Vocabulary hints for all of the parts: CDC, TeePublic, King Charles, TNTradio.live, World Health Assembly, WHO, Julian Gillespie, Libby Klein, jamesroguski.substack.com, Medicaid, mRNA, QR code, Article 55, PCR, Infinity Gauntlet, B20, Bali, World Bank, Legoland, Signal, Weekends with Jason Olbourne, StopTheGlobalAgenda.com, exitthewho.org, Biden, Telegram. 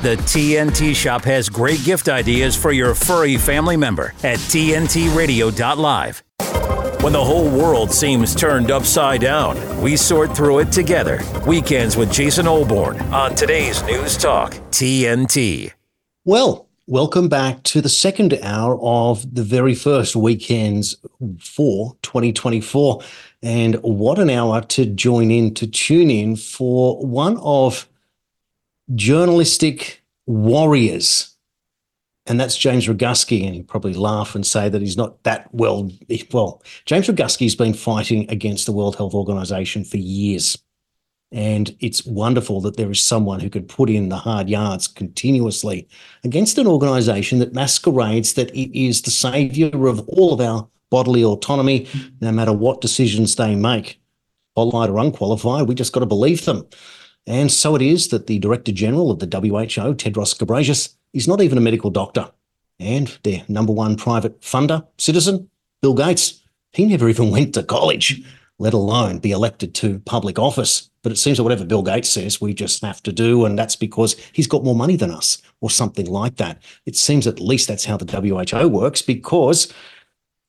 The TNT Shop has great gift ideas for your furry family member at TNTradio.live. When the whole world seems turned upside down, we sort through it together. Weekends with Jason Olbourne on today's News Talk TNT. Well, welcome back to the second hour of the very first Weekends for 2024. And what an hour to join in, to tune in for one of journalistic warriors. And that's James Roguski, and he'll probably laugh and say that he's not that well. James Roguski's been fighting against the World Health Organization for years, and it's wonderful that there is someone who could put in the hard yards continuously against an organization that masquerades that it is the savior of all of our bodily autonomy, no matter what decisions they make, qualified or unqualified. We just got to believe them. And so it is that the Director General of the WHO, Tedros Ghebreyesus, is not even a medical doctor. And their number one private funder, citizen, Bill Gates, he never even went to college, let alone be elected to public office. But it seems that whatever Bill Gates says, we just have to do, and that's because he's got more money than us or something like that. It seems at least that's how the WHO works, because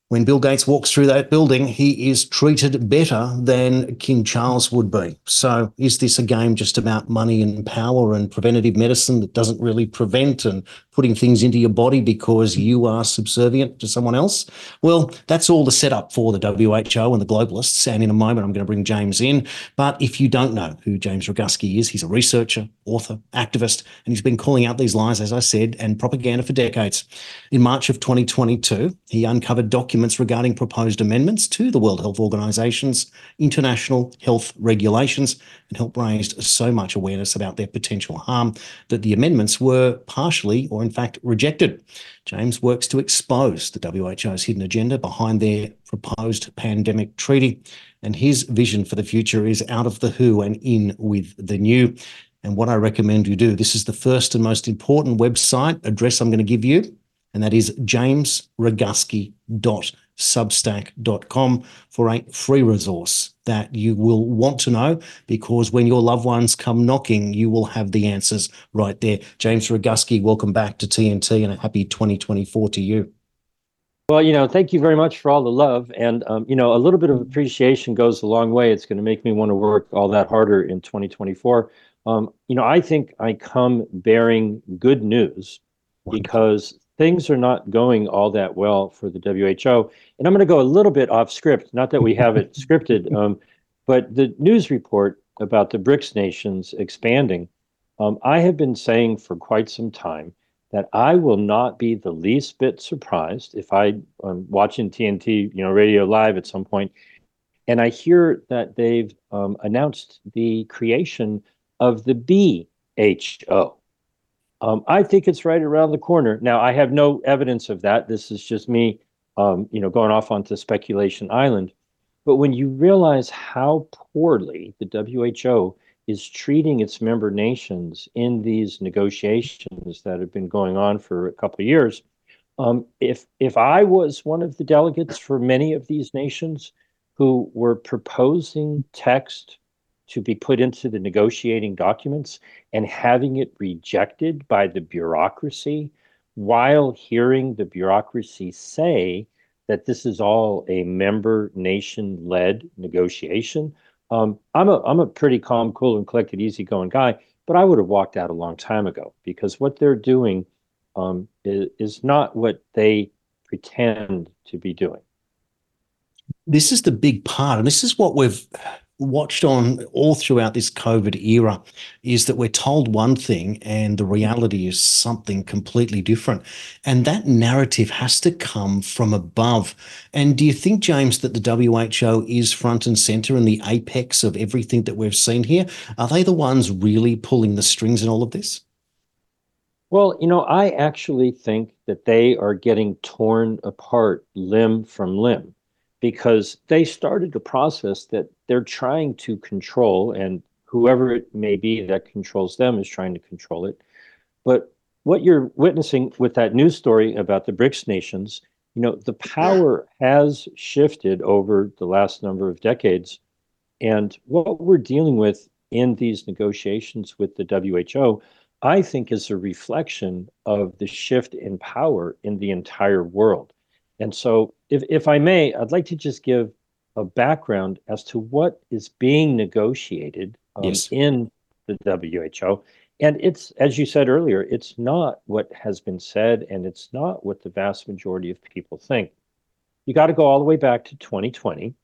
when Bill Gates walks through that building, he is treated better than King Charles would be. So is this a game just about money and power and preventative medicine that doesn't really prevent, and putting things into your body because you are subservient to someone else? Well, that's all the setup for the WHO and the globalists. And in a moment, I'm going to bring James in. But if you don't know who James Roguski is, he's a researcher, author, activist, and he's been calling out these lies, as I said, and propaganda for decades. In March of 2022, he uncovered documents regarding proposed amendments to the World Health Organization's International Health Regulations, and helped raise so much awareness about their potential harm that the amendments were partially, or in fact, rejected. James works to expose the WHO's hidden agenda behind their proposed pandemic treaty, and his vision for the future is out of the WHO and in with the new. And what I recommend you do, this is the first and most important website address I'm going to give you, and that is jamesroguski.substack.com for a free resource that you will want to know, because when your loved ones come knocking, you will have the answers right there. James Roguski, welcome back to TNT, and a happy 2024 to you. Well, thank you very much for all the love, and, a little bit of appreciation goes a long way. It's going to make me want to work all that harder in 2024. I think I come bearing good news, because things are not going all that well for the WHO. And I'm going to go a little bit off script, not that we have it scripted, but the news report about the BRICS nations expanding, I have been saying for quite some time that I will not be the least bit surprised if I'm watching TNT, radio live at some point, and I hear that they've announced the creation of the BHO. I think it's right around the corner. Now, I have no evidence of that. This is just me, going off onto speculation island. But when you realize how poorly the WHO is treating its member nations in these negotiations that have been going on for a couple of years, if I was one of the delegates for many of these nations who were proposing text to be put into the negotiating documents and having it rejected by the bureaucracy, while hearing the bureaucracy say that this is all a member nation-led negotiation, I'm a pretty calm, cool, and collected, easygoing guy, but I would have walked out a long time ago, because what they're doing is not what they pretend to be doing. This is the big part, and this is what we've watched on all throughout this COVID era, is that we're told one thing and the reality is something completely different. And that narrative has to come from above. And do you think, James, that the WHO is front and center and the apex of everything that we've seen here? Are they the ones really pulling the strings in all of this? Well, I actually think that they are getting torn apart limb from limb, because they started a process that they're trying to control, and whoever it may be that controls them is trying to control it. But what you're witnessing with that news story about the BRICS nations, the power has shifted over the last number of decades. And what we're dealing with in these negotiations with the WHO I think is a reflection of the shift in power in the entire world. And so if I may, I'd like to just give a background as to what is being negotiated in the WHO. And it's, as you said earlier, it's not what has been said, and it's not what the vast majority of people think. You got to go all the way back to 2020.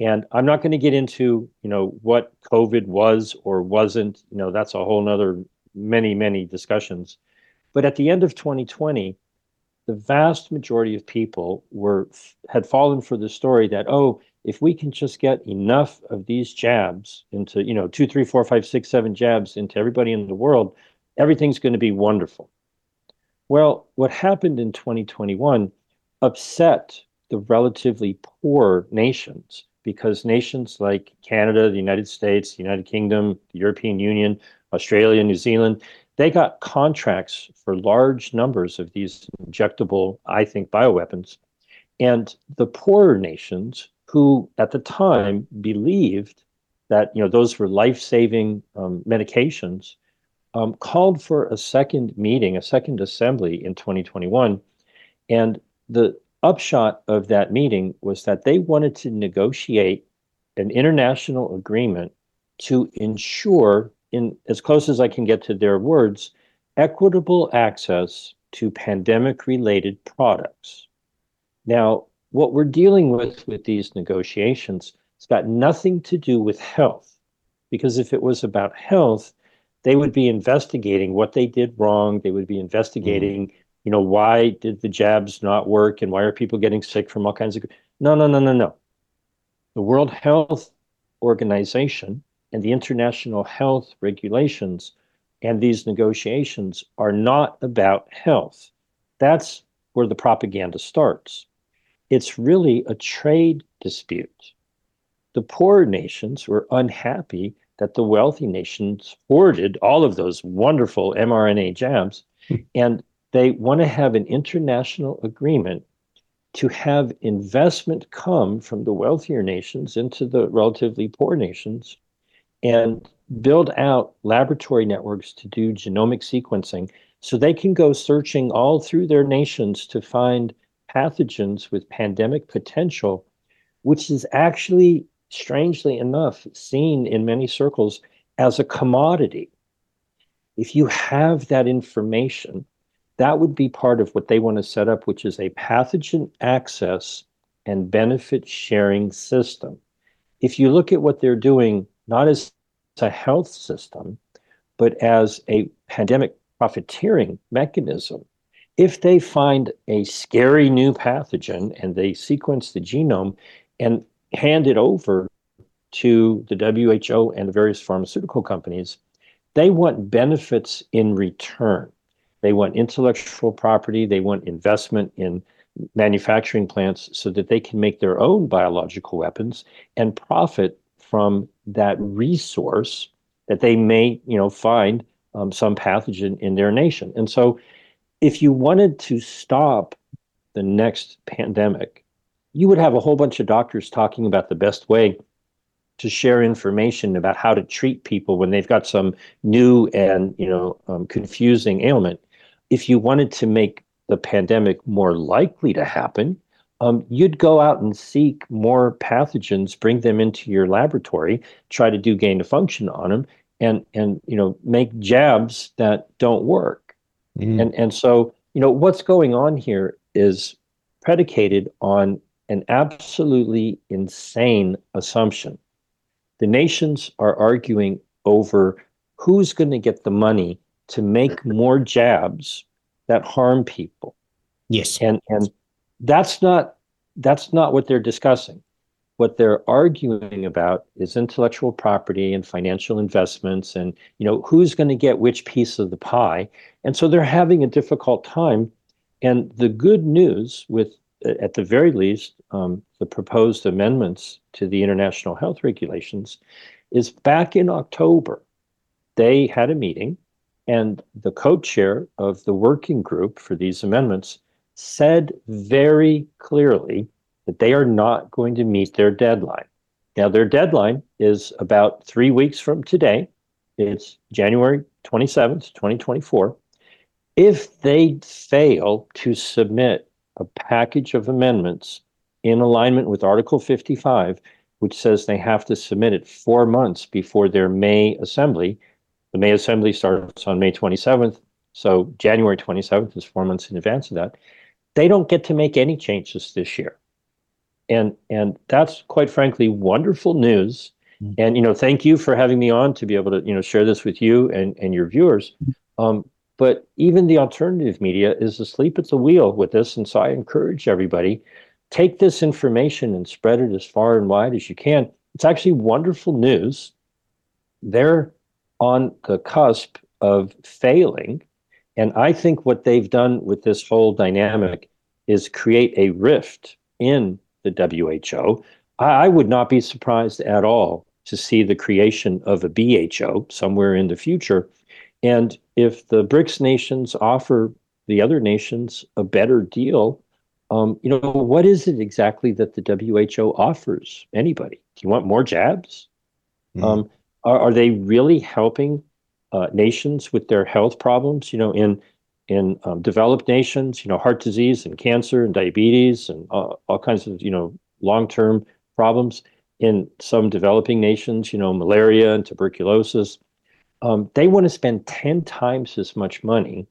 And I'm not going to get into, you know, what COVID was or wasn't. You know, that's a whole nother many discussions. But at the end of 2020, the vast majority of people had fallen for the story that, oh, if we can just get enough of these jabs into, you know, 2, 3, 4, 5, 6, 7 jabs into everybody in the world, everything's going to be wonderful. Well, what happened in 2021 upset the relatively poor nations, because nations like Canada, the United States, the United Kingdom, the European Union, Australia, New Zealand, they got contracts for large numbers of these injectable, I think, bioweapons. And the poorer nations, who at the time believed that, you know, those were life-saving medications, called for a second meeting, a second assembly in 2021. And the upshot of that meeting was that they wanted to negotiate an international agreement to ensure, in as close as I can get to their words, equitable access to pandemic-related products. Now, what we're dealing with these negotiations, it's got nothing to do with health, because if it was about health, they would be investigating what they did wrong. They would be investigating, you know, why did the jabs not work, and why are people getting sick from all kinds of... No. The World Health Organization and the International Health Regulations and these negotiations are not about health. That's where the propaganda starts. It's really a trade dispute. The poor nations were unhappy that the wealthy nations hoarded all of those wonderful mRNA jabs, and they want to have an international agreement to have investment come from the wealthier nations into the relatively poor nations and build out laboratory networks to do genomic sequencing so they can go searching all through their nations to find pathogens with pandemic potential, which is actually, strangely enough, seen in many circles as a commodity. If you have that information, that would be part of what they want to set up, which is a pathogen access and benefit sharing system. If you look at what they're doing, not as a health system, but as a pandemic profiteering mechanism, if they find a scary new pathogen and they sequence the genome and hand it over to the WHO and the various pharmaceutical companies, they want benefits in return. They want intellectual property. They want investment in manufacturing plants so that they can make their own biological weapons and profit from that resource that they may, you know, find some pathogen in their nation. And so if you wanted to stop the next pandemic, you would have a whole bunch of doctors talking about the best way to share information about how to treat people when they've got some new and, you know, confusing ailment. If you wanted to make the pandemic more likely to happen, you'd go out and seek more pathogens, bring them into your laboratory, try to do gain of function on them, and you know, make jabs that don't work. And so, you know, what's going on here is predicated on an absolutely insane assumption. The nations are arguing over who's going to get the money to make more jabs that harm people. Yes. And that's not what they're discussing. What they're arguing about is intellectual property and financial investments and, you know, who's going to get which piece of the pie. And so they're having a difficult time. And the good news with, at the very least, the proposed amendments to the International Health Regulations is back in October, they had a meeting, and the co-chair of the working group for these amendments said very clearly that they are not going to meet their deadline. Now, their deadline is about 3 weeks from today, It's January 27th, 2024. If they fail to submit a package of amendments in alignment with Article 55, which says they have to submit it 4 months before their May assembly. The May assembly starts on May 27th, so January 27th is 4 months in advance of that. They don't get to make any changes this year. And that's, quite frankly, wonderful news. And, you know, thank you for having me on to be able to, you know, share this with you and your viewers. But even the alternative media is asleep at the wheel with this. And so I encourage everybody, take this information and spread it as far and wide as you can. It's actually wonderful news. They're on the cusp of failing. And I think what they've done with this whole dynamic is create a rift in the WHO. I would not be surprised at all to see the creation of a BHO somewhere in the future. And if the BRICS nations offer the other nations a better deal, you know, what is it exactly that the WHO offers anybody? Do you want more jabs? Are they really helping nations with their health problems? You know, in developed nations, you know, heart disease and cancer and diabetes and all kinds of, you know, long-term problems. In some developing nations, you know, malaria and tuberculosis. They want to spend 10 times as much money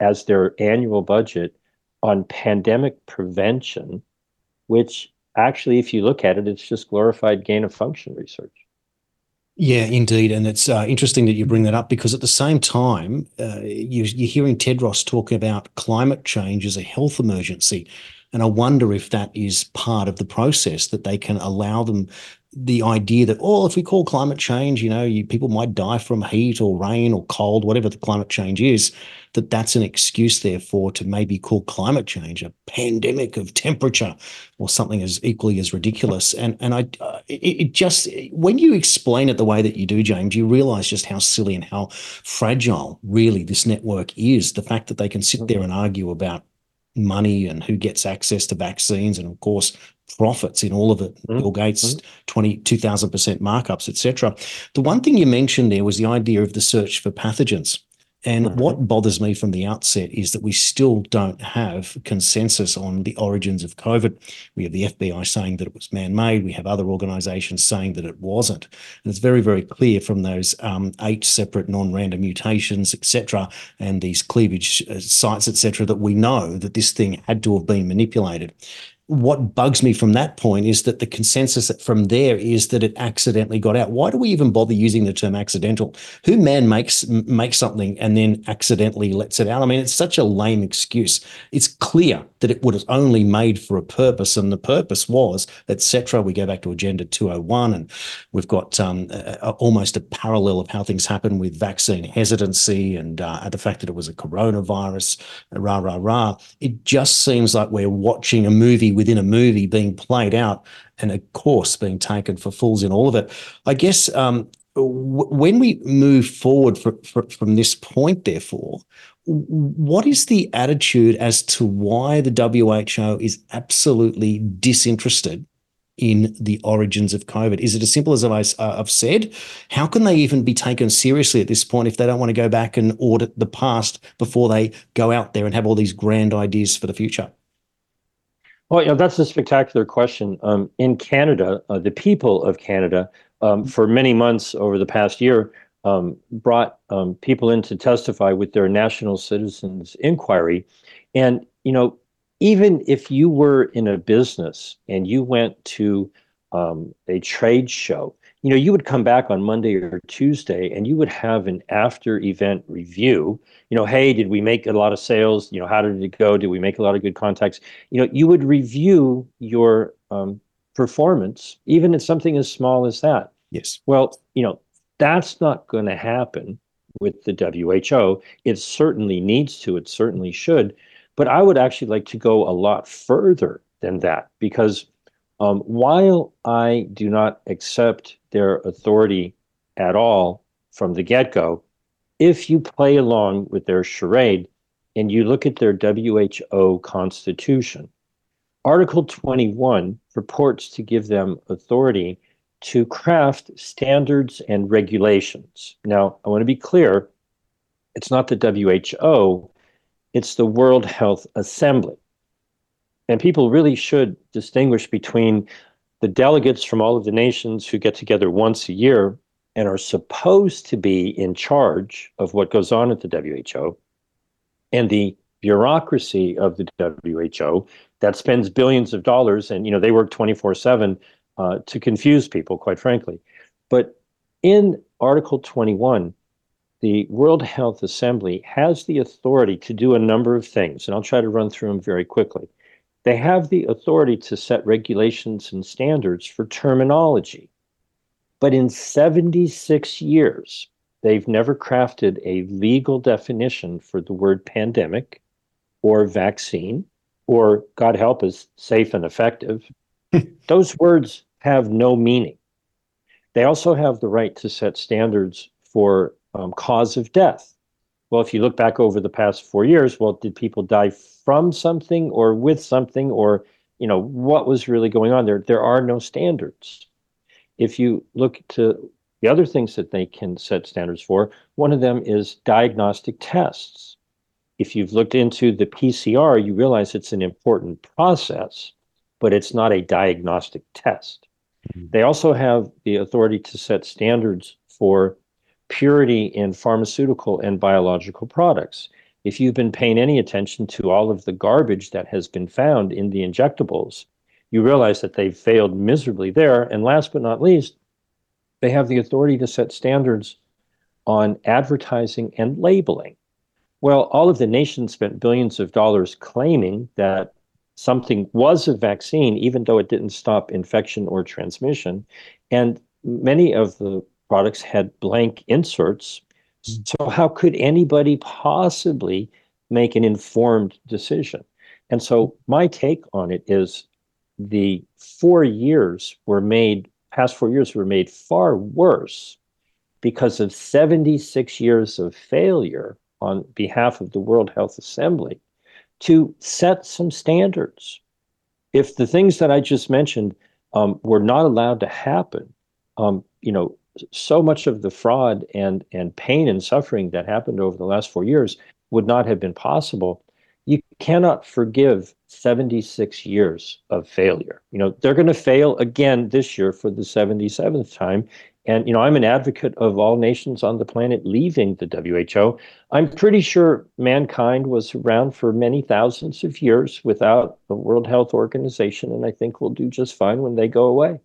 as their annual budget on pandemic prevention, which actually, if you look at it, it's just glorified gain of function research. Yeah, indeed. And it's interesting that you bring that up, because at the same time, you're hearing Tedros talk about climate change as a health emergency. And I wonder if that is part of the process, that they can allow them the idea that, oh, if we call climate change, you know, people might die from heat or rain or cold, whatever the climate change is, that that's an excuse, therefore, to maybe call climate change a pandemic of temperature or something as equally as ridiculous. And it just, when you explain it the way that you do, James, you realize just how silly and how fragile really this network is. The fact that they can sit there and argue about money and who gets access to vaccines and, of course, profits in all of it, Bill Gates, 22,000% markups, etc. The one thing you mentioned there was the idea of the search for pathogens. And what bothers me from the outset is that we still don't have consensus on the origins of COVID. We have the FBI saying that it was man-made. We have other organisations saying that it wasn't. And it's very, very clear from those 8 separate non-random mutations, etc., and these cleavage sites, etc., that we know that this thing had to have been manipulated. What bugs me from that point is that the consensus from there is that it accidentally got out. Why do we even bother using the term accidental? Who makes something and then accidentally lets it out? I mean, it's such a lame excuse. It's clear that it was only made for a purpose, and the purpose was, etc. We go back to Agenda 201, and we've got almost a parallel of how things happen with vaccine hesitancy and the fact that it was a coronavirus, It just seems like we're watching a movie within a movie being played out, and of course being taken for fools in all of it. I guess when we move forward from this point, therefore, what is the attitude as to why the WHO is absolutely disinterested in the origins of COVID? Is it as simple as I've said? How can they even be taken seriously at this point if they don't want to go back and audit the past before they go out there and have all these grand ideas for the future? Well, you know, that's a spectacular question. In Canada, the people of Canada, for many months over the past year, brought people in to testify with their National Citizens Inquiry. And, you know, even if you were in a business and you went to a trade show, you know, you would come back on Monday or Tuesday and you would have an after-event review. You know, hey, did we make a lot of sales? You know, how did it go? Did we make a lot of good contacts? You know, you would review your performance, even in something as small as that. Yes. Well, you know, that's not going to happen with the WHO. It certainly needs to. It certainly should. But I would actually like to go a lot further than that, because while I do not accept their authority at all from the get-go, if you play along with their charade and you look at their WHO constitution, Article 21 purports to give them authority to craft standards and regulations. Now, I want to be clear, it's not the WHO, it's the World Health Assembly. And people really should distinguish between the delegates from all of the nations who get together once a year and are supposed to be in charge of what goes on at the WHO, and the bureaucracy of the WHO that spends billions of dollars, and they work 24/7 to confuse people, quite frankly. But in Article 21, the World Health Assembly has the authority to do a number of things, and I'll try to run through them very quickly. They have the authority to set regulations and standards for terminology. But in 76 years, they've never crafted a legal definition for the word pandemic or vaccine or, God help us, safe and effective. Those words have no meaning. They also have the right to set standards for cause of death. Well, if you look back over the past 4 years, well, did people die from something or with something, or, what was really going on there? There are no standards. If you look to the other things that they can set standards for, one of them is diagnostic tests. If you've looked into the PCR, you realize it's an important process, but it's not a diagnostic test. Mm-hmm. They also have the authority to set standards for purity in pharmaceutical and biological products. If you've been paying any attention to all of the garbage that has been found in the injectables, you realize that they've failed miserably there. And last but not least, they have the authority to set standards on advertising and labeling. Well, all of the nations spent billions of dollars claiming that something was a vaccine, even though it didn't stop infection or transmission. And many of the products had blank inserts. So how could anybody possibly make an informed decision? And so my take on it is, the 4 years were made, past 4 years were made far worse because of 76 years of failure on behalf of the World Health Assembly to set some standards. If the things that I just mentioned were not allowed to happen, so much of the fraud and pain and suffering that happened over the last 4 years would not have been possible. You cannot forgive 76 years of failure. They're going to fail again this year for the 77th time. And, I'm an advocate of all nations on the planet leaving the WHO. I'm pretty sure mankind was around for many thousands of years without the World Health Organization, and I think we'll do just fine when they go away.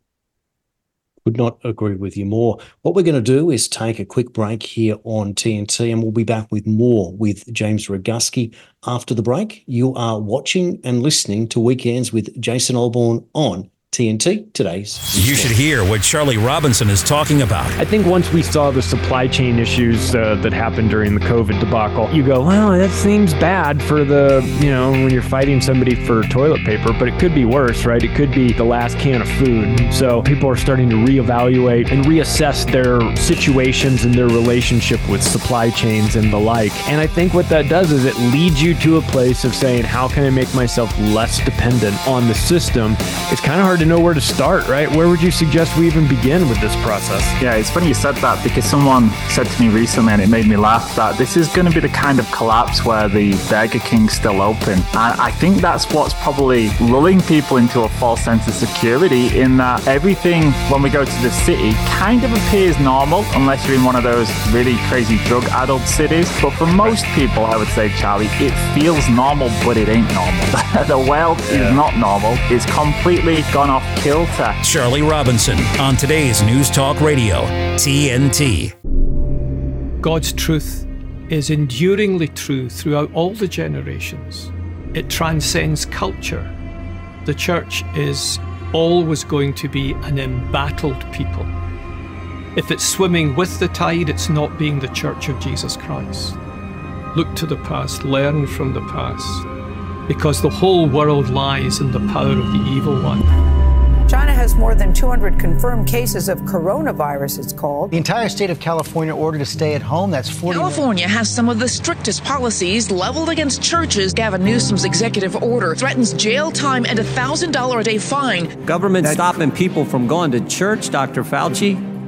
Could not agree with you more. What we're going to do is take a quick break here on TNT, and we'll be back with more with James Roguski after the break. You are watching and listening to Weekends with Jason Olbourne on TNT Today's. You should hear what Charlie Robinson is talking about. I think once we saw the supply chain issues that happened during the COVID debacle, you go, well, that seems bad for the, when you're fighting somebody for toilet paper, but it could be worse, right? It could be the last can of food. So people are starting to reevaluate and reassess their situations and their relationship with supply chains and the like. And I think what that does is it leads you to a place of saying, how can I make myself less dependent on the system? It's kind of hard to know where to start, right? Where would you suggest we even begin with this process? Yeah, it's funny you said that, because someone said to me recently, and it made me laugh, that this is going to be the kind of collapse where the Burger King's still open. And I think that's what's probably lulling people into a false sense of security, in that everything, when we go to the city, kind of appears normal, unless you're in one of those really crazy drug-addled cities. But for most people, I would say, Charlie, it feels normal, but it ain't normal. The world is not normal. It's completely gone off kilter. Charlie Robinson on today's News Talk Radio, TNT. God's truth is enduringly true throughout all the generations. It transcends culture. The church is always going to be an embattled people. If it's swimming with the tide, it's not being the Church of Jesus Christ. Look to the past, learn from the past, because the whole world lies in the power of the evil one. has more than 200 confirmed cases of coronavirus, it's called. The entire state of California ordered to stay at home. That's 40 California has some of the strictest policies leveled against churches. Gavin Newsom's executive order threatens jail time and a $1,000 a day fine. Government stopping people from going to church, Dr. Fauci.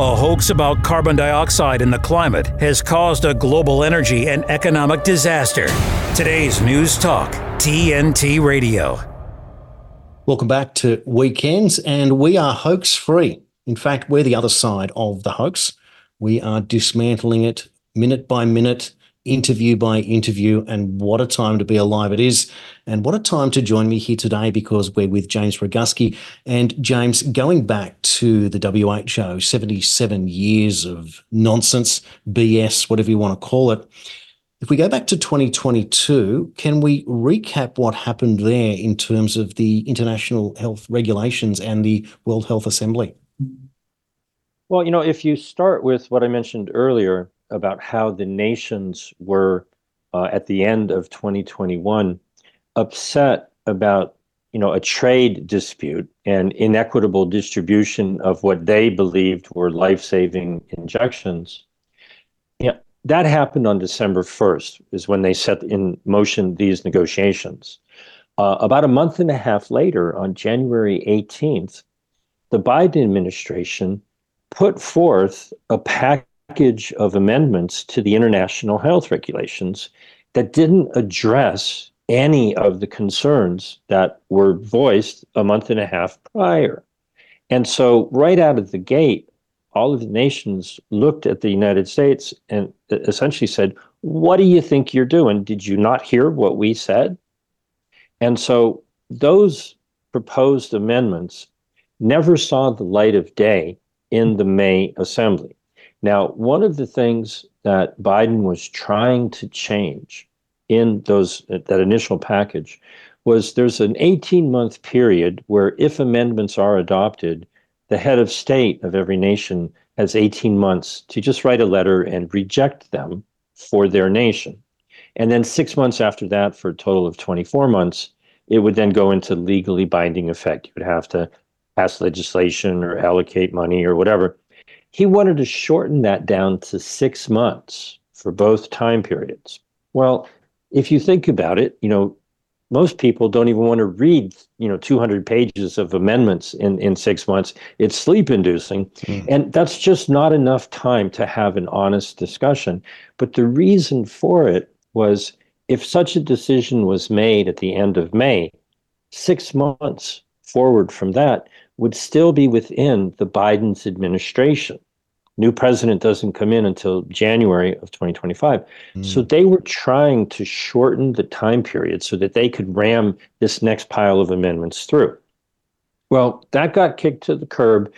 A hoax about carbon dioxide in the climate has caused a global energy and economic disaster. Today's News Talk, TNT Radio. Welcome back to Weekends, and we are hoax-free. In fact, we're the other side of the hoax. We are dismantling it minute by minute, interview by interview, and what a time to be alive it is. And what a time to join me here today, because we're with James Roguski. And James, going back to the WHO, 77 years of nonsense, BS, whatever you want to call it. If we go back to 2022, can we recap what happened there in terms of the International Health Regulations and the World Health Assembly? Well, if you start with what I mentioned earlier, about how the nations were at the end of 2021 upset about a trade dispute and inequitable distribution of what they believed were life-saving injections. That happened on December 1st is when they set in motion these negotiations. About a month and a half later, on January 18th, the Biden administration put forth a package of amendments to the International Health Regulations that didn't address any of the concerns that were voiced a month and a half prior. And so right out of the gate, all of the nations looked at the United States and essentially said, what do you think you're doing? Did you not hear what we said? And so those proposed amendments never saw the light of day in the May Assembly. Now, one of the things that Biden was trying to change in that initial package was there's an 18-month period where if amendments are adopted, the head of state of every nation has 18 months to just write a letter and reject them for their nation. And then 6 months after that, for a total of 24 months, it would then go into legally binding effect. You would have to pass legislation or allocate money or whatever. He wanted to shorten that down to 6 months for both time periods. Well, if you think about it, most people don't even want to read, 200 pages of amendments in 6 months. It's sleep-inducing. And that's just not enough time to have an honest discussion. But the reason for it was if such a decision was made at the end of May, 6 months forward from that would still be within the Biden's administration. New president doesn't come in until January of 2025. So they were trying to shorten the time period so that they could ram this next pile of amendments through. Well, that got kicked to the curb,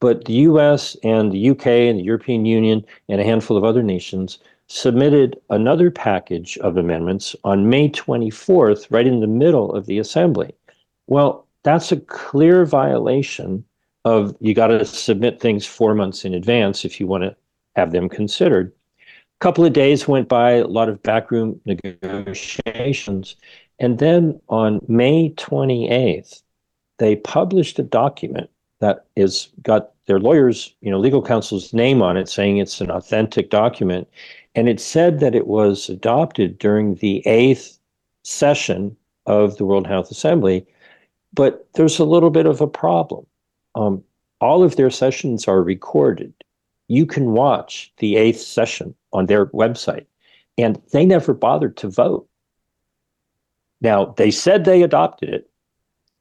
but the US and the UK and the European Union and a handful of other nations submitted another package of amendments on May 24th, right in the middle of the assembly. Well, that's a clear violation of you got to submit things 4 months in advance if you want to have them considered. A couple of days went by, a lot of backroom negotiations. And then on May 28th, they published a document that is got their lawyers, legal counsel's name on it, saying it's an authentic document. And it said that it was adopted during the 8th session of the World Health Assembly. But there's a little bit of a problem. All of their sessions are recorded. You can watch the 8th session on their website, and they never bothered to vote. Now, they said they adopted it,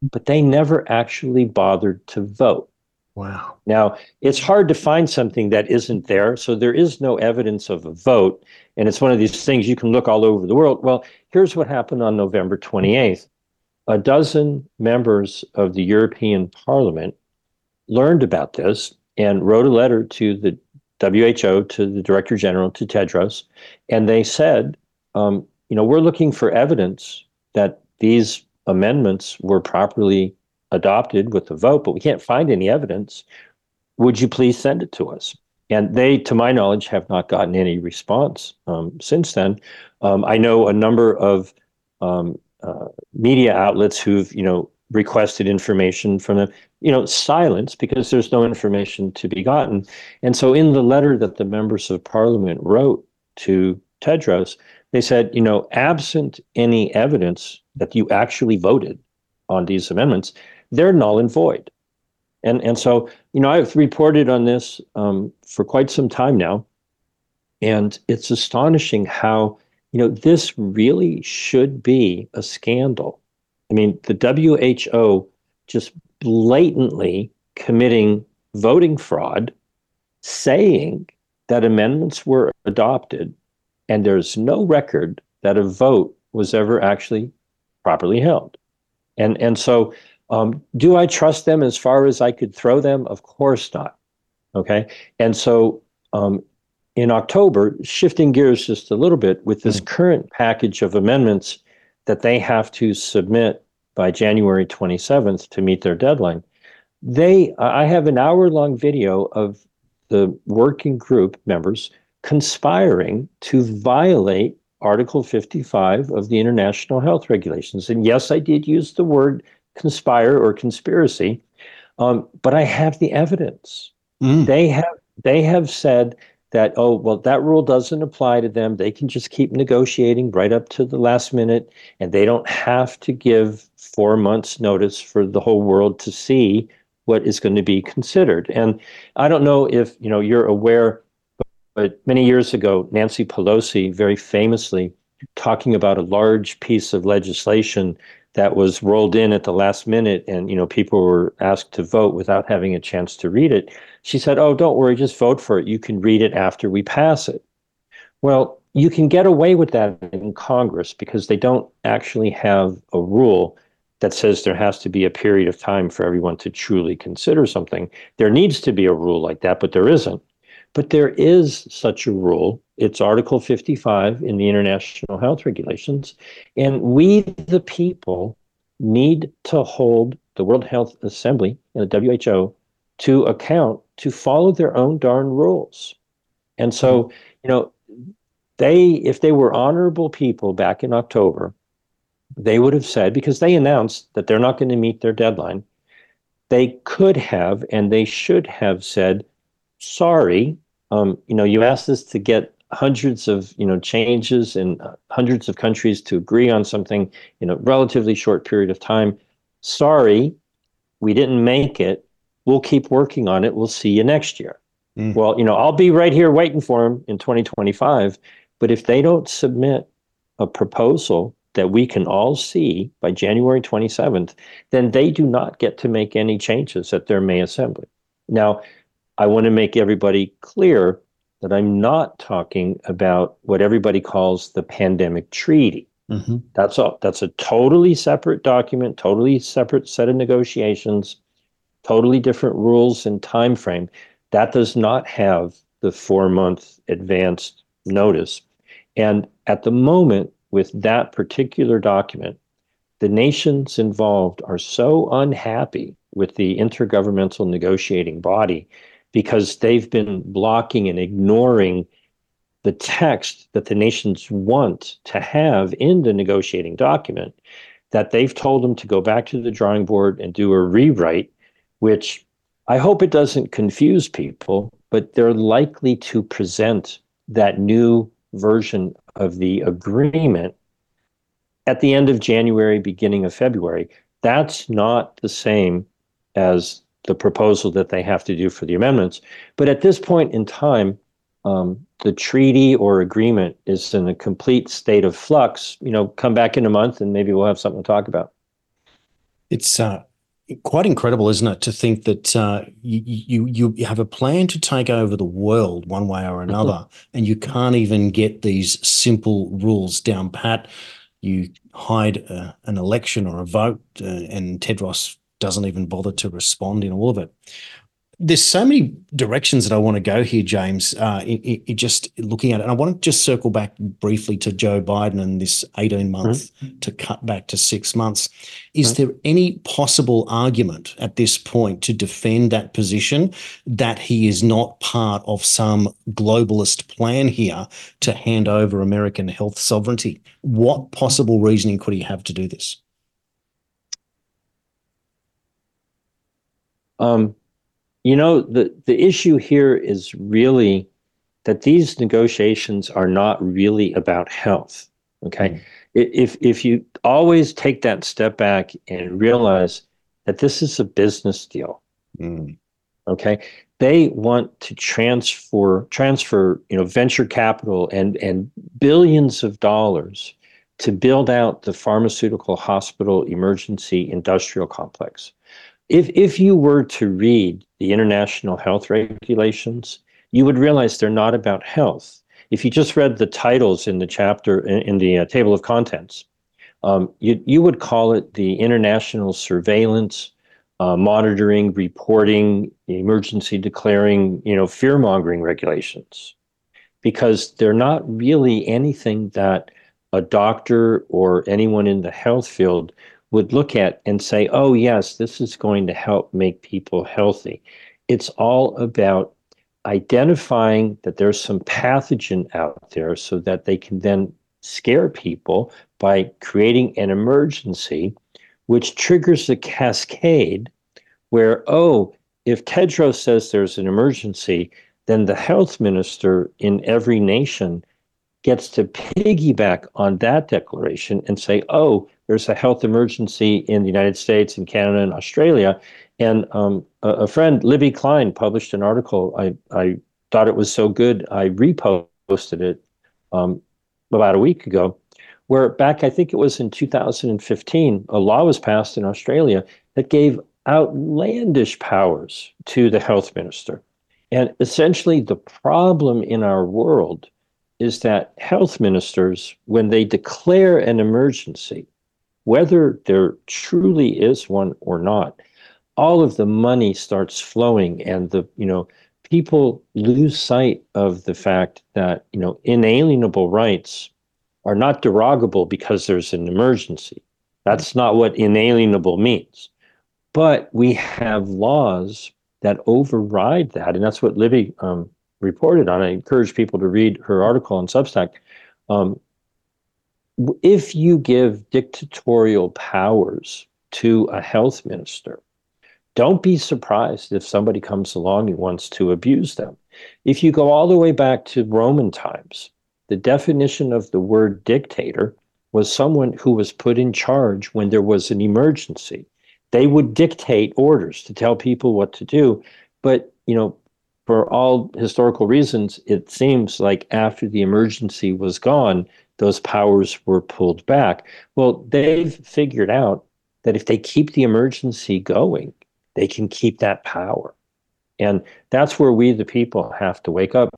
but they never actually bothered to vote. Wow. Now, it's hard to find something that isn't there, so there is no evidence of a vote, and it's one of these things you can look all over the world. Well, here's what happened on November 28th. A dozen members of the European Parliament learned about this and wrote a letter to the WHO, to the Director General, to Tedros, and they said, we're looking for evidence that these amendments were properly adopted with the vote, but we can't find any evidence. Would you please send it to us? And they, to my knowledge, have not gotten any response since then. I know a number of media outlets who've, requested information from them, silence, because there's no information to be gotten. And so in the letter that the members of Parliament wrote to Tedros, they said, absent any evidence that you actually voted on these amendments, they're null and void. And so, I've reported on this for quite some time now, and it's astonishing how, this really should be a scandal. I mean, the WHO just blatantly committing voting fraud, saying that amendments were adopted, and there's no record that a vote was ever actually properly held. And so do I trust them as far as I could throw them? Of course not. Okay. And so in October, shifting gears just a little bit with this current package of amendments that they have to submit by January 27th to meet their deadline. I have an hour-long video of the working group members conspiring to violate Article 55 of the International Health Regulations. And yes, I did use the word conspire or conspiracy, but I have the evidence. They have said that, that rule doesn't apply to them. They can just keep negotiating right up to the last minute, and they don't have to give 4 months notice for the whole world to see what is going to be considered. And I don't know if, you're aware, but many years ago, Nancy Pelosi very famously talking about a large piece of legislation that was rolled in at the last minute and, people were asked to vote without having a chance to read it. She said, don't worry, just vote for it. You can read it after we pass it. Well, you can get away with that in Congress because they don't actually have a rule that says there has to be a period of time for everyone to truly consider something. There needs to be a rule like that, but there isn't. But there is such a rule. It's Article 55 in the International Health Regulations. And we, the people, need to hold the World Health Assembly and the WHO to account to follow their own darn rules. And so, if they were honorable people back in October, they would have said, because they announced that they're not going to meet their deadline, they could have and they should have said, sorry, you asked us to get hundreds of, changes in hundreds of countries to agree on something in a relatively short period of time. Sorry, we didn't make it. We'll keep working on it. We'll see you next year. Well, I'll be right here waiting for them in 2025. But if they don't submit a proposal that we can all see by January 27th, then they do not get to make any changes at their May assembly. Now, I want to make everybody clear that I'm not talking about what everybody calls the pandemic treaty. Mm-hmm. That's all. That's a totally separate document, totally separate set of negotiations, totally different rules and time frame. That does not have the 4-month advanced notice. And at the moment, with that particular document, the nations involved are so unhappy with the intergovernmental negotiating body because they've been blocking and ignoring the text that the nations want to have in the negotiating document, that they've told them to go back to the drawing board and do a rewrite, which I hope it doesn't confuse people, but they're likely to present that new version of the agreement at the end of January, beginning of February. That's not the same as the proposal that they have to do for the amendments. But at this point in time, the treaty or agreement is in a complete state of flux. You know, come back in a month and maybe we'll have something to talk about. It's quite incredible, isn't it, to think that you have a plan to take over the world one way or another, mm-hmm. and you can't even get these simple rules down pat. You hide an election or a vote, and Tedros doesn't even bother to respond in all of it. There's so many directions that I want to go here, James, just looking at it. And I want to just circle back briefly to Joe Biden and this 18-month mm-hmm. to cut back to 6 months. Is mm-hmm. there any possible argument at this point to defend that position that he is not part of some globalist plan here to hand over American health sovereignty? What possible reasoning could he have to do this? You know, the issue here is really that these negotiations are not really about health, okay? Mm-hmm. If you always take that step back and realize that this is a business deal, mm-hmm. okay? They want to transfer venture capital and billions of dollars to build out the pharmaceutical hospital emergency industrial complex. If you were to read the International Health Regulations, you would realize they're not about health. If you just read the titles in the chapter, in the table of contents, you would call it the International Surveillance, Monitoring, Reporting, Emergency Declaring, fear-mongering regulations, because they're not really anything that a doctor or anyone in the health field would look at and say, oh, yes, this is going to help make people healthy. It's all about identifying that there's some pathogen out there so that they can then scare people by creating an emergency, which triggers the cascade where, oh, if Tedros says there's an emergency, then the health minister in every nation gets to piggyback on that declaration and say, oh, there's a health emergency in the United States and Canada and Australia. And a friend, Libby Klein, published an article. I thought it was so good, I reposted it about a week ago, where back, I think it was in 2015, a law was passed in Australia that gave outlandish powers to the health minister. And essentially the problem in our world is that health ministers, when they declare an emergency, whether there truly is one or not, all of the money starts flowing, and people lose sight of the fact that inalienable rights are not derogable because there's an emergency. That's not what inalienable means. But we have laws that override that, and that's what Libby reported on. I encourage people to read her article on Substack. If you give dictatorial powers to a health minister, don't be surprised if somebody comes along and wants to abuse them. If you go all the way back to Roman times, the definition of the word dictator was someone who was put in charge when there was an emergency. They would dictate orders to tell people what to do, but, for all historical reasons, it seems like after the emergency was gone, those powers were pulled back. Well, they've figured out that if they keep the emergency going, they can keep that power. And that's where we, the people, have to wake up.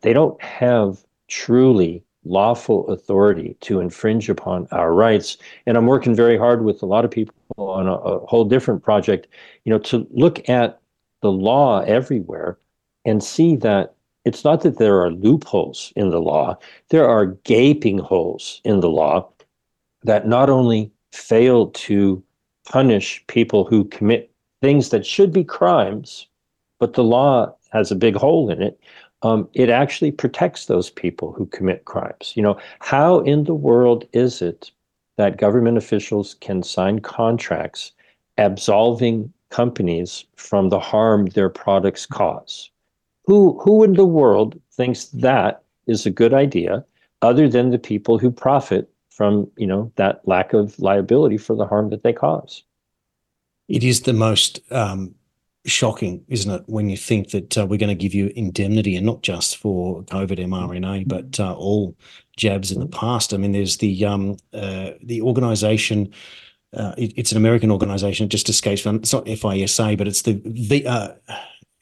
They don't have truly lawful authority to infringe upon our rights. And I'm working very hard with a lot of people on a whole different project, you know, to look at the law everywhere and see that it's not that there are loopholes in the law. There are gaping holes in the law that not only fail to punish people who commit things that should be crimes, but the law has a big hole in it. It actually protects those people who commit crimes. You know, how in the world is it that government officials can sign contracts absolving companies from the harm their products cause? Who in the world thinks that is a good idea, other than the people who profit from, you know, that lack of liability for the harm that they cause? It is the most shocking, isn't it, when you think that we're going to give you indemnity, and not just for COVID mRNA, but all jabs in the past. I mean, there's the organisation. It's an American organisation. It just escapes from. It's not FISA, but it's the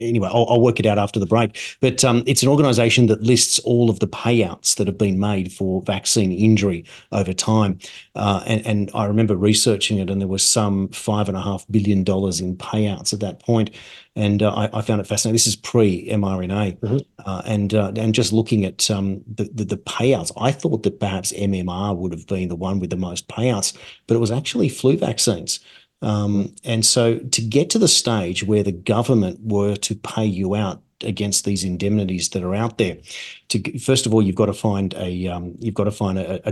anyway, I'll work it out after the break. But it's an organisation that lists all of the payouts that have been made for vaccine injury over time. And I remember researching it, and there was some $5.5 billion in payouts at that point. And I found it fascinating. This is pre-mRNA. Mm-hmm. And just looking at the payouts, I thought that perhaps MMR would have been the one with the most payouts, but it was actually flu vaccines. And so to get to the stage where the government were to pay you out against these indemnities that are out there, to, first of all, you've got to find a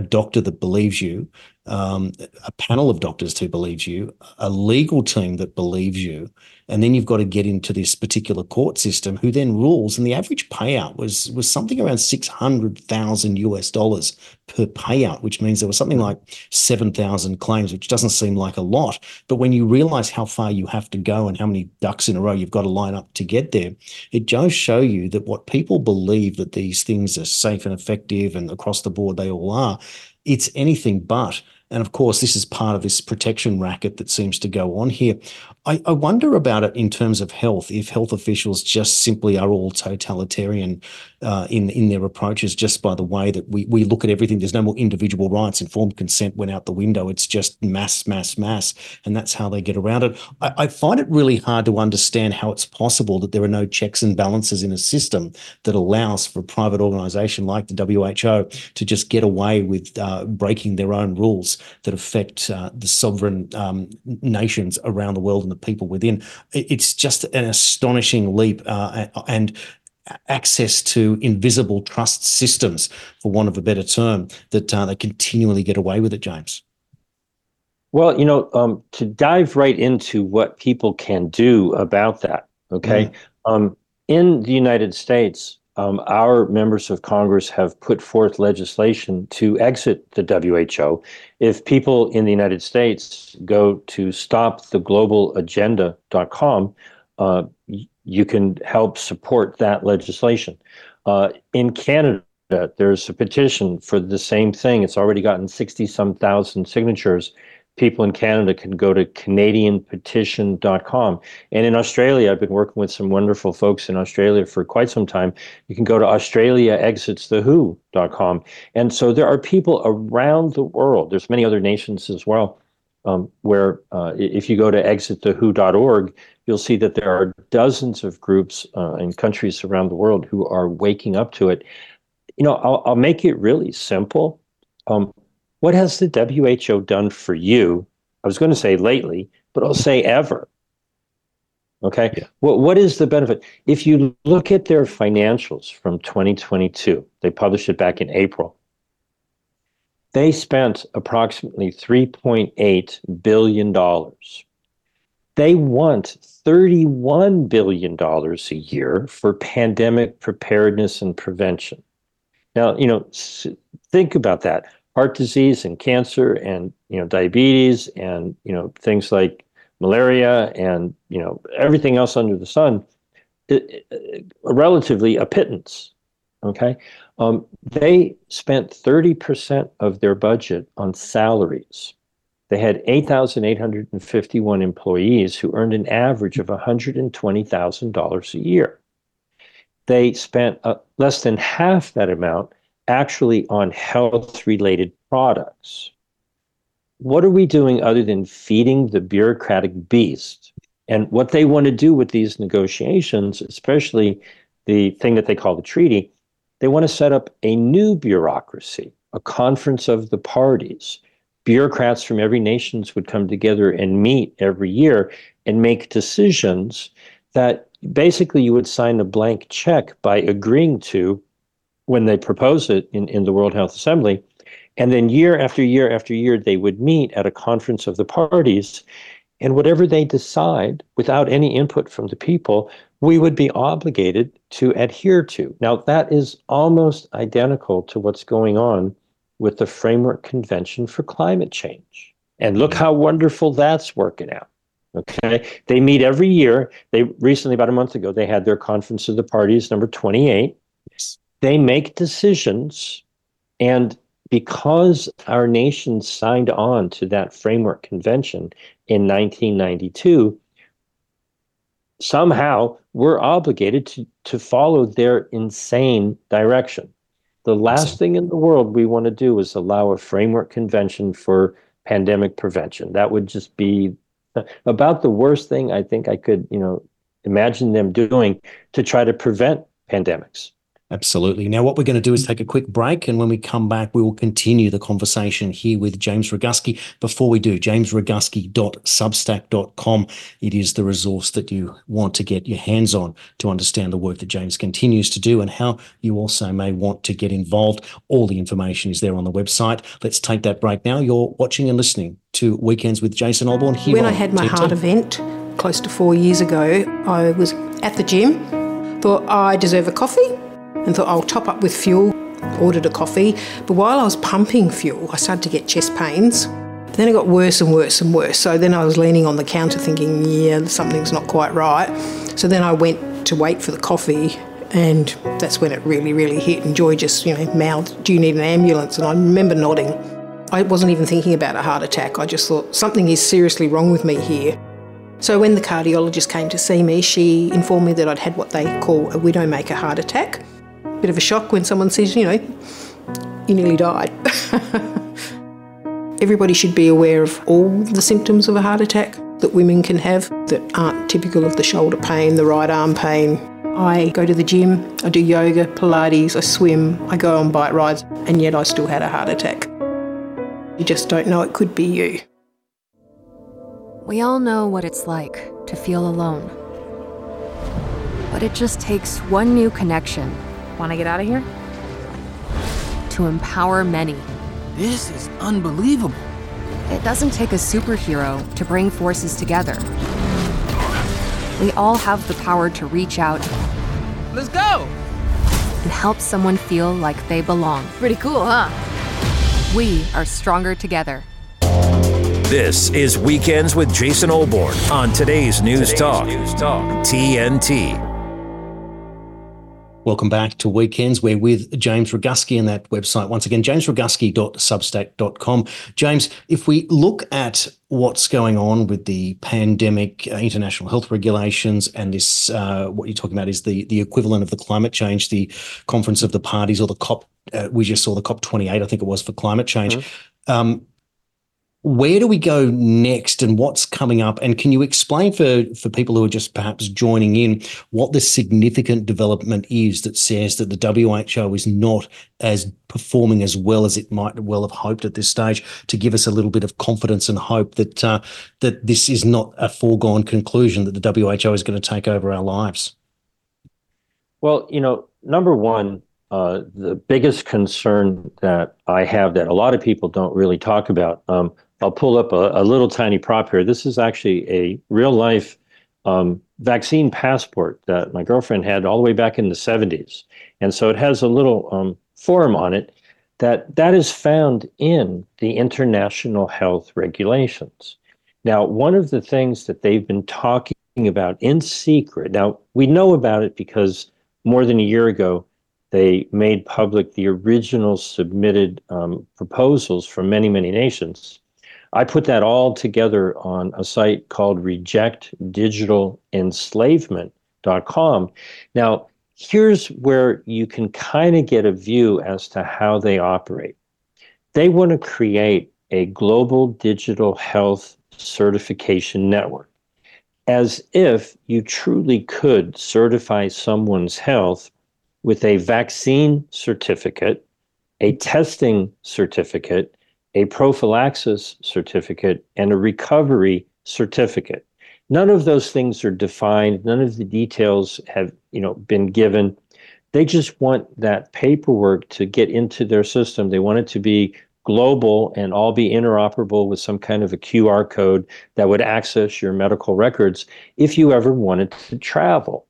doctor that believes you, a panel of doctors who believes you, a legal team that believes you, and then you've got to get into this particular court system who then rules. And the average payout was something around $600,000 per payout, which means there was something like 7,000 claims, which doesn't seem like a lot. But when you realize how far you have to go and how many ducks in a row you've got to line up to get there, it does show you that what people believe that these things are safe and effective, and across the board they all are, it's anything but. And of course, this is part of this protection racket that seems to go on here. I wonder about it in terms of health, if health officials just simply are all totalitarian in their approaches, just by the way that we look at everything. There's no more individual rights. Informed consent went out the window. It's just mass, mass, mass. And that's how they get around it. I find it really hard to understand how it's possible that there are no checks and balances in a system that allows for a private organization like the WHO to just get away with breaking their own rules that affect the sovereign nations around the world and the people within. It's just an astonishing leap and access to invisible trust systems, for want of a better term, that they continually get away with it, James. Well, you know, to dive right into what people can do about that, okay? Mm-hmm. In the United States, our members of Congress have put forth legislation to exit the WHO. If people in the United States go to stoptheglobalagenda.com, you can help support that legislation. In Canada, there's a petition for the same thing. It's already gotten 60-some thousand signatures. People in Canada can go to CanadianPetition.com. And in Australia, I've been working with some wonderful folks in Australia for quite some time. You can go to AustraliaExitsTheWho.com. And so there are people around the world. There's many other nations as well, where if you go to ExitTheWho.org, you'll see that there are dozens of groups in countries around the world who are waking up to it. You know, I'll make it really simple. What has the WHO done for you? I was going to say lately, but I'll say ever. Okay. Yeah. What is the benefit? If you look at their financials from 2022, they published it back in April. They spent approximately $3.8 billion. They want $31 billion a year for pandemic preparedness and prevention. Now, you know, think about that. Heart disease and cancer and, you know, diabetes and, you know, things like malaria and, you know, everything else under the sun, relatively a pittance Okay, they spent 30% of their budget on salaries. They had 8,851 employees who earned an average of $120,000 a year. They spent less than half that amount actually on health-related products. What are we doing other than feeding the bureaucratic beast? And what they want to do with these negotiations, especially the thing that they call the treaty, they want to set up a new bureaucracy, a conference of the parties. Bureaucrats from every nation would come together and meet every year and make decisions that basically you would sign a blank check by agreeing to when they propose it in the World Health Assembly. And then year after year after year, they would meet at a conference of the parties. And whatever they decide, without any input from the people, we would be obligated to adhere to. Now, that is almost identical to what's going on with the Framework Convention for Climate Change. And look how wonderful that's working out, okay? They meet every year. They recently, about a month ago, they had their Conference of the Parties, number 28. Yes. They make decisions, and because our nation signed on to that Framework Convention in 1992, somehow we're obligated to follow their insane direction. The last thing in the world we want to do is allow a framework convention for pandemic prevention. That would just be about the worst thing I think I could, imagine them doing to try to prevent pandemics. Absolutely. Now, what we're going to do is take a quick break, and when we come back, we will continue the conversation here with James Roguski. Before we do, jamesroguski.substack.com. It is the resource that you want to get your hands on to understand the work that James continues to do and how you also may want to get involved. All the information is there on the website. Let's take that break now. You're watching and listening to Weekends with Jason Olbourne here. When I had my heart event close to 4 years ago, I was at the gym, thought I deserve a coffee, and thought I'll top up with fuel, ordered a coffee. But while I was pumping fuel, I started to get chest pains. But then it got worse and worse and worse. So then I was leaning on the counter thinking, yeah, something's not quite right. So then I went to wait for the coffee, and that's when it really, really hit. And Joy just, mouthed, "Do you need an ambulance?" And I remember nodding. I wasn't even thinking about a heart attack. I just thought, something is seriously wrong with me here. So when the cardiologist came to see me, she informed me that I'd had what they call a widowmaker heart attack. Bit of a shock when someone says, you nearly died. Everybody should be aware of all the symptoms of a heart attack that women can have that aren't typical of the shoulder pain, the right arm pain. I go to the gym, I do yoga, Pilates, I swim, I go on bike rides, and yet I still had a heart attack. You just don't know, it could be you. We all know what it's like to feel alone. But it just takes one new connection. Want to get out of here? To empower many. This is unbelievable. It doesn't take a superhero to bring forces together. We all have the power to reach out. Let's go! And help someone feel like they belong. Pretty cool, huh? We are stronger together. This is Weekends with Jason Olbourne on Today's News Talk. TNT. Welcome back to Weekends. We're with James Roguski on that website. Once again, jamesroguski.substack.com. James, if we look at what's going on with the pandemic, international health regulations, and this, what you're talking about is the equivalent of the climate change, the Conference of the Parties, or the COP, we just saw the COP 28, I think it was, for climate change. Mm-hmm. Where do we go next, and what's coming up? And can you explain for people who are just perhaps joining in what the significant development is that says that the WHO is not as performing as well as it might well have hoped at this stage, to give us a little bit of confidence and hope that that this is not a foregone conclusion that the WHO is going to take over our lives? Well, number one, the biggest concern that I have that a lot of people don't really talk about, I'll pull up a little tiny prop here. This is actually a real-life vaccine passport that my girlfriend had all the way back in the 70s. And so it has a little form on it that is found in the International Health Regulations. Now, one of the things that they've been talking about in secret, now we know about it because more than a year ago, They made public the original submitted proposals from many, many nations. I put that all together on a site called rejectdigitalenslave.com. Now, here's where you can kind of get a view as to how they operate. They want to create a global digital health certification network, as if you truly could certify someone's health with a vaccine certificate, a testing certificate, a prophylaxis certificate, and a recovery certificate. None of those things are defined. None of the details have, been given. They just want that paperwork to get into their system. They want it to be global and all be interoperable with some kind of a QR code that would access your medical records if you ever wanted to travel.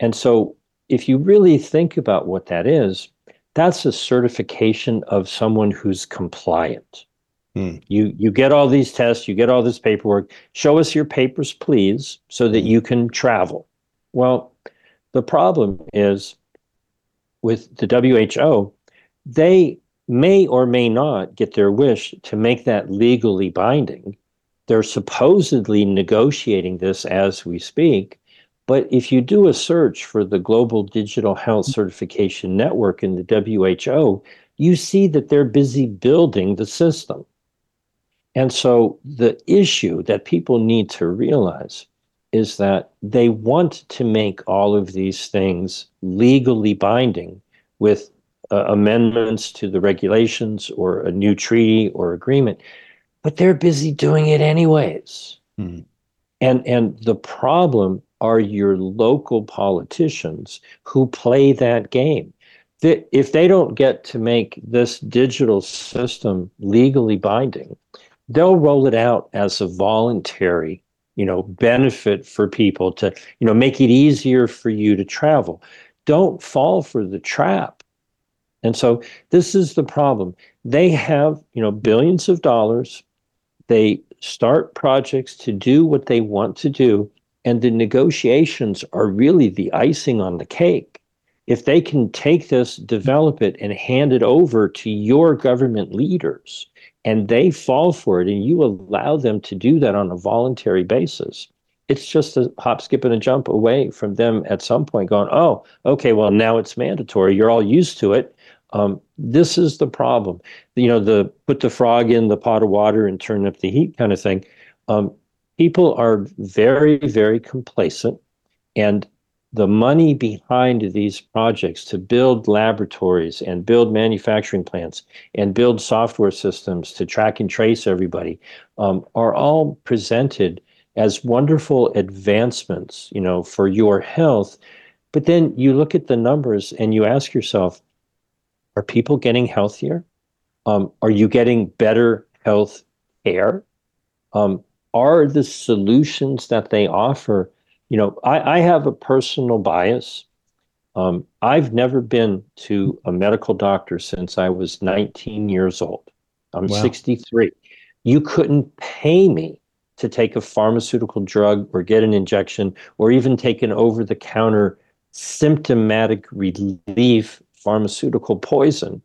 And so if you really think about what that is, that's a certification of someone who's compliant. You get all these tests, you get all this paperwork, show us your papers, please, so that you can travel. Well, the problem is with the WHO, they may or may not get their wish to make that legally binding. They're supposedly negotiating this as we speak. But if you do a search for the Global Digital Health Certification Network in the WHO, you see that they're busy building the system. And so the issue that people need to realize is that they want to make all of these things legally binding with amendments to the regulations or a new treaty or agreement, but they're busy doing it anyways. And the problem are your local politicians who play that game. If they don't get to make this digital system legally binding, they'll roll it out as a voluntary, benefit for people to, make it easier for you to travel. Don't fall for the trap. And so this is the problem. They have, billions of dollars. They start projects to do what they want to do, and the negotiations are really the icing on the cake. If they can take this, develop it, and hand it over to your government leaders, and they fall for it, and you allow them to do that on a voluntary basis, it's just a hop, skip, and a jump away from them at some point going, oh, okay, well, now it's mandatory. You're all used to it. This is the problem. The put the frog in the pot of water and turn up the heat kind of thing. People are very, very complacent, and the money behind these projects to build laboratories and build manufacturing plants and build software systems to track and trace everybody are all presented as wonderful advancements, for your health. But then you look at the numbers and you ask yourself, are people getting healthier? Are you getting better health care? Are the solutions that they offer, I have a personal bias. I've never been to a medical doctor since I was 19 years old. I'm 63. You couldn't pay me to take a pharmaceutical drug or get an injection or even take an over-the-counter symptomatic relief pharmaceutical poison,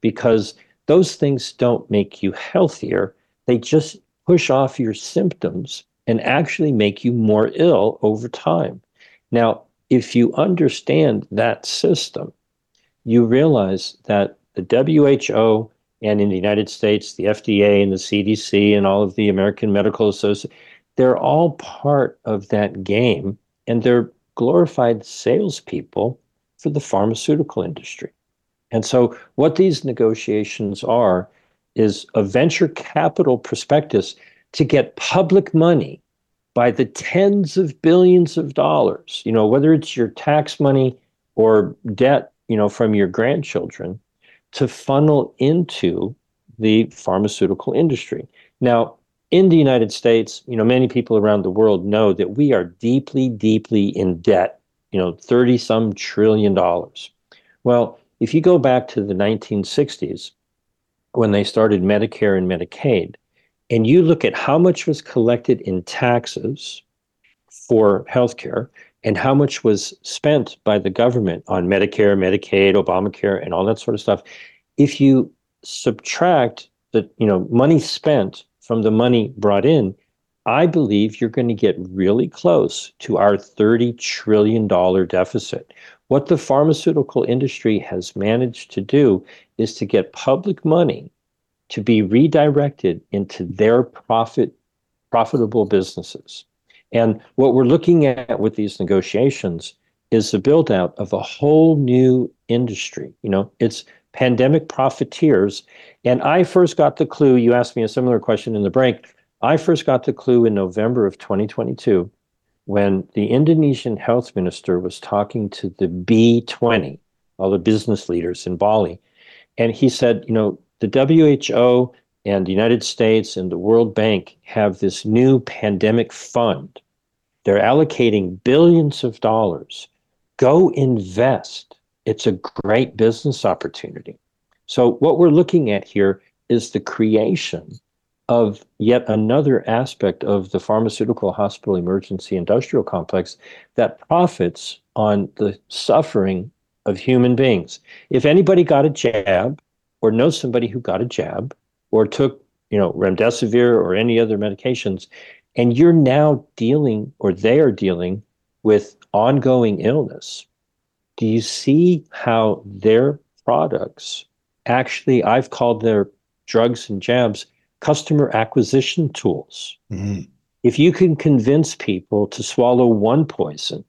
because those things don't make you healthier. They just push off your symptoms and actually make you more ill over time. Now, if you understand that system, you realize that the WHO and in the United States, the FDA and the CDC and all of the American Medical Association, they're all part of that game, and they're glorified salespeople for the pharmaceutical industry. And so what these negotiations are is a venture capital prospectus to get public money by the tens of billions of dollars, whether it's your tax money or debt, from your grandchildren, to funnel into the pharmaceutical industry. Now, in the United States, many people around the world know that we are deeply, deeply in debt, 30-some trillion dollars. Well, if you go back to the 1960s, when they started Medicare and Medicaid, and you look at how much was collected in taxes for healthcare, and how much was spent by the government on Medicare, Medicaid, Obamacare, and all that sort of stuff. If you subtract the money spent from the money brought in, I believe you're going to get really close to our $30 trillion deficit. What the pharmaceutical industry has managed to do is to get public money to be redirected into their profitable businesses. And what we're looking at with these negotiations is the build out of a whole new industry. It's pandemic profiteers. And I first got the clue, you asked me a similar question in the break, I first got the clue in November of 2022 when the Indonesian health minister was talking to the B20, all the business leaders in Bali. And he said, the WHO and the United States and the World Bank have this new pandemic fund. They're allocating billions of dollars. Go invest. It's a great business opportunity. So what we're looking at here is the creation of yet another aspect of the pharmaceutical hospital emergency industrial complex that profits on the suffering of human beings. If anybody got a jab or knows somebody who got a jab or took, remdesivir or any other medications, and you're now dealing or they are dealing with ongoing illness, do you see how their products actually, I've called their drugs and jabs customer acquisition tools. Mm-hmm. If you can convince people to swallow one poison,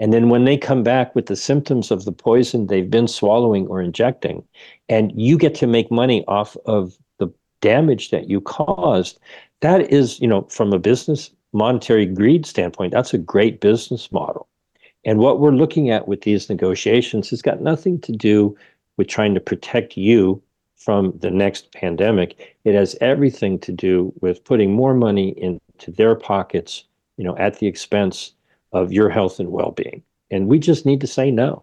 and then when they come back with the symptoms of the poison they've been swallowing or injecting, and you get to make money off of the damage that you caused, that is, from a business monetary greed standpoint, that's a great business model. And what we're looking at with these negotiations has got nothing to do with trying to protect you from the next pandemic. It has everything to do with putting more money into their pockets, at the expense of your health and well-being. And we just need to say no.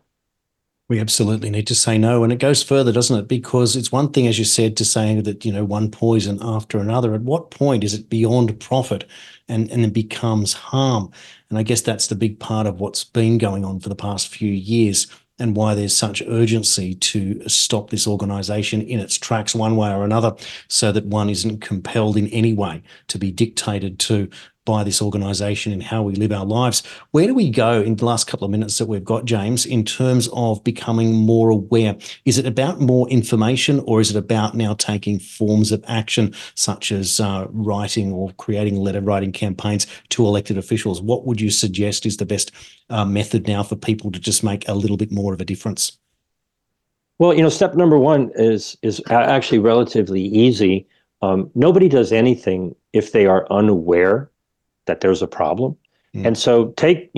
We absolutely need to say no. And it goes further, doesn't it? Because it's one thing, as you said, to saying that, one poison after another. At what point is it beyond profit and it becomes harm? And I guess that's the big part of what's been going on for the past few years, and why there's such urgency to stop this organisation in its tracks one way or another, so that one isn't compelled in any way to be dictated to by this organisation in how we live our lives. Where do we go in the last couple of minutes that we've got, James, in terms of becoming more aware? Is it about more information, or is it about now taking forms of action, such as writing or creating letter writing campaigns to elected officials? What would you suggest is the best method now for people to just make a little bit more of a difference? Well, step number one is actually relatively easy. Nobody does anything if they are unaware that there's a problem. Mm. And so take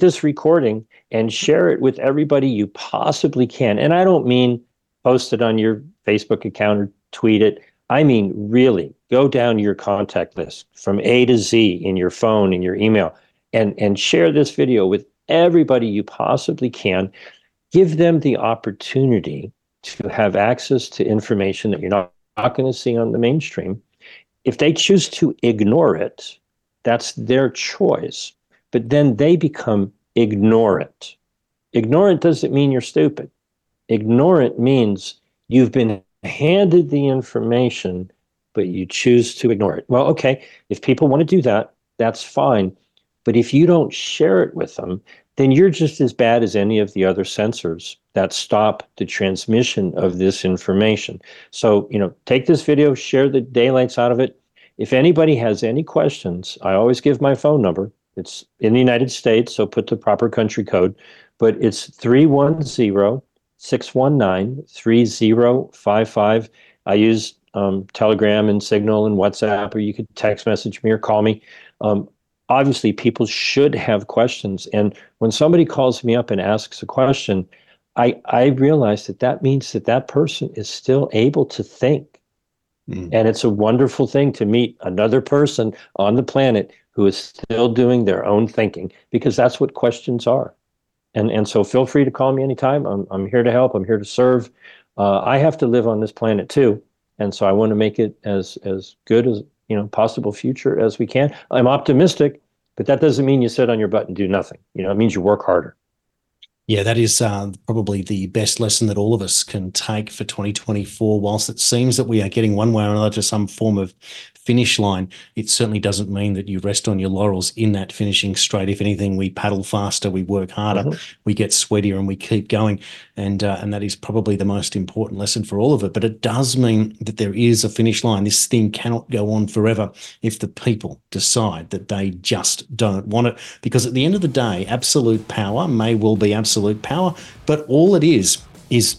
this recording and share it with everybody you possibly can. And I don't mean post it on your Facebook account or tweet it. I mean, really go down your contact list from A to Z in your phone, in your email, and share this video with everybody you possibly can. Give them the opportunity to have access to information that you're not going to see on the mainstream. If they choose to ignore it, that's their choice, but then they become ignorant. Ignorant doesn't mean you're stupid. Ignorant means you've been handed the information, but you choose to ignore it. Well, okay, if people want to do that, that's fine. But if you don't share it with them, then you're just as bad as any of the other sensors that stop the transmission of this information. So, take this video, share the daylights out of it. If anybody has any questions, I always give my phone number. It's in the United States, so put the proper country code, but it's 310-619-3055. I use Telegram and Signal and WhatsApp, or you could text message me or call me. Obviously, people should have questions. And when somebody calls me up and asks a question, I realize that means that person is still able to think. And it's a wonderful thing to meet another person on the planet who is still doing their own thinking, because that's what questions are. And so feel free to call me anytime. I'm here to help. I'm here to serve. I have to live on this planet too. And so I want to make it as good as possible future as we can. I'm optimistic. But that doesn't mean you sit on your butt and do nothing. You know, it means you work harder. Yeah, that is probably the best lesson that all of us can take for 2024. Whilst it seems that we are getting one way or another to some form of finish line, it certainly doesn't mean that you rest on your laurels in that finishing straight. If anything, we paddle faster, we work harder, we get sweatier, and we keep going. And that is probably the most important lesson for all of it. But it does mean that there is a finish line. This thing cannot go on forever if the people decide that they just don't want it. Because at the end of the day, absolute power may well be absolute power, but all it is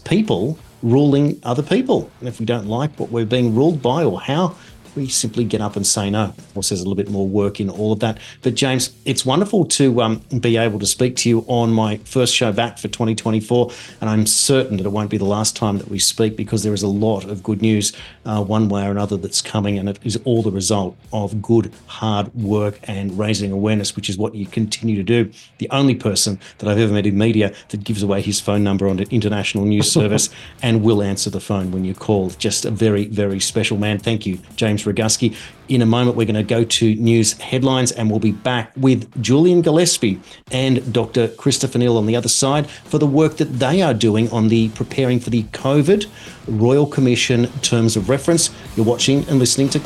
people ruling other people. And if we don't like what we're being ruled by or how, we simply get up and say no. Of course, there's a little bit more work in all of that. But James, it's wonderful to be able to speak to you on my first show back for 2024. And I'm certain that it won't be the last time that we speak, because there is a lot of good news one way or another that's coming. And it is all the result of good, hard work and raising awareness, which is what you continue to do. The only person that I've ever met in media that gives away his phone number on an international news service and will answer the phone when you call. Just a very, very special man. Thank you, James Roguski. In a moment, we're going to go to news headlines, and we'll be back with Julian Gillespie and Dr. Christopher Neal on the other side for the work that they are doing on the preparing for the COVID Royal Commission Terms of Reference. You're watching and listening to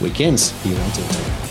Weekends here on TNT.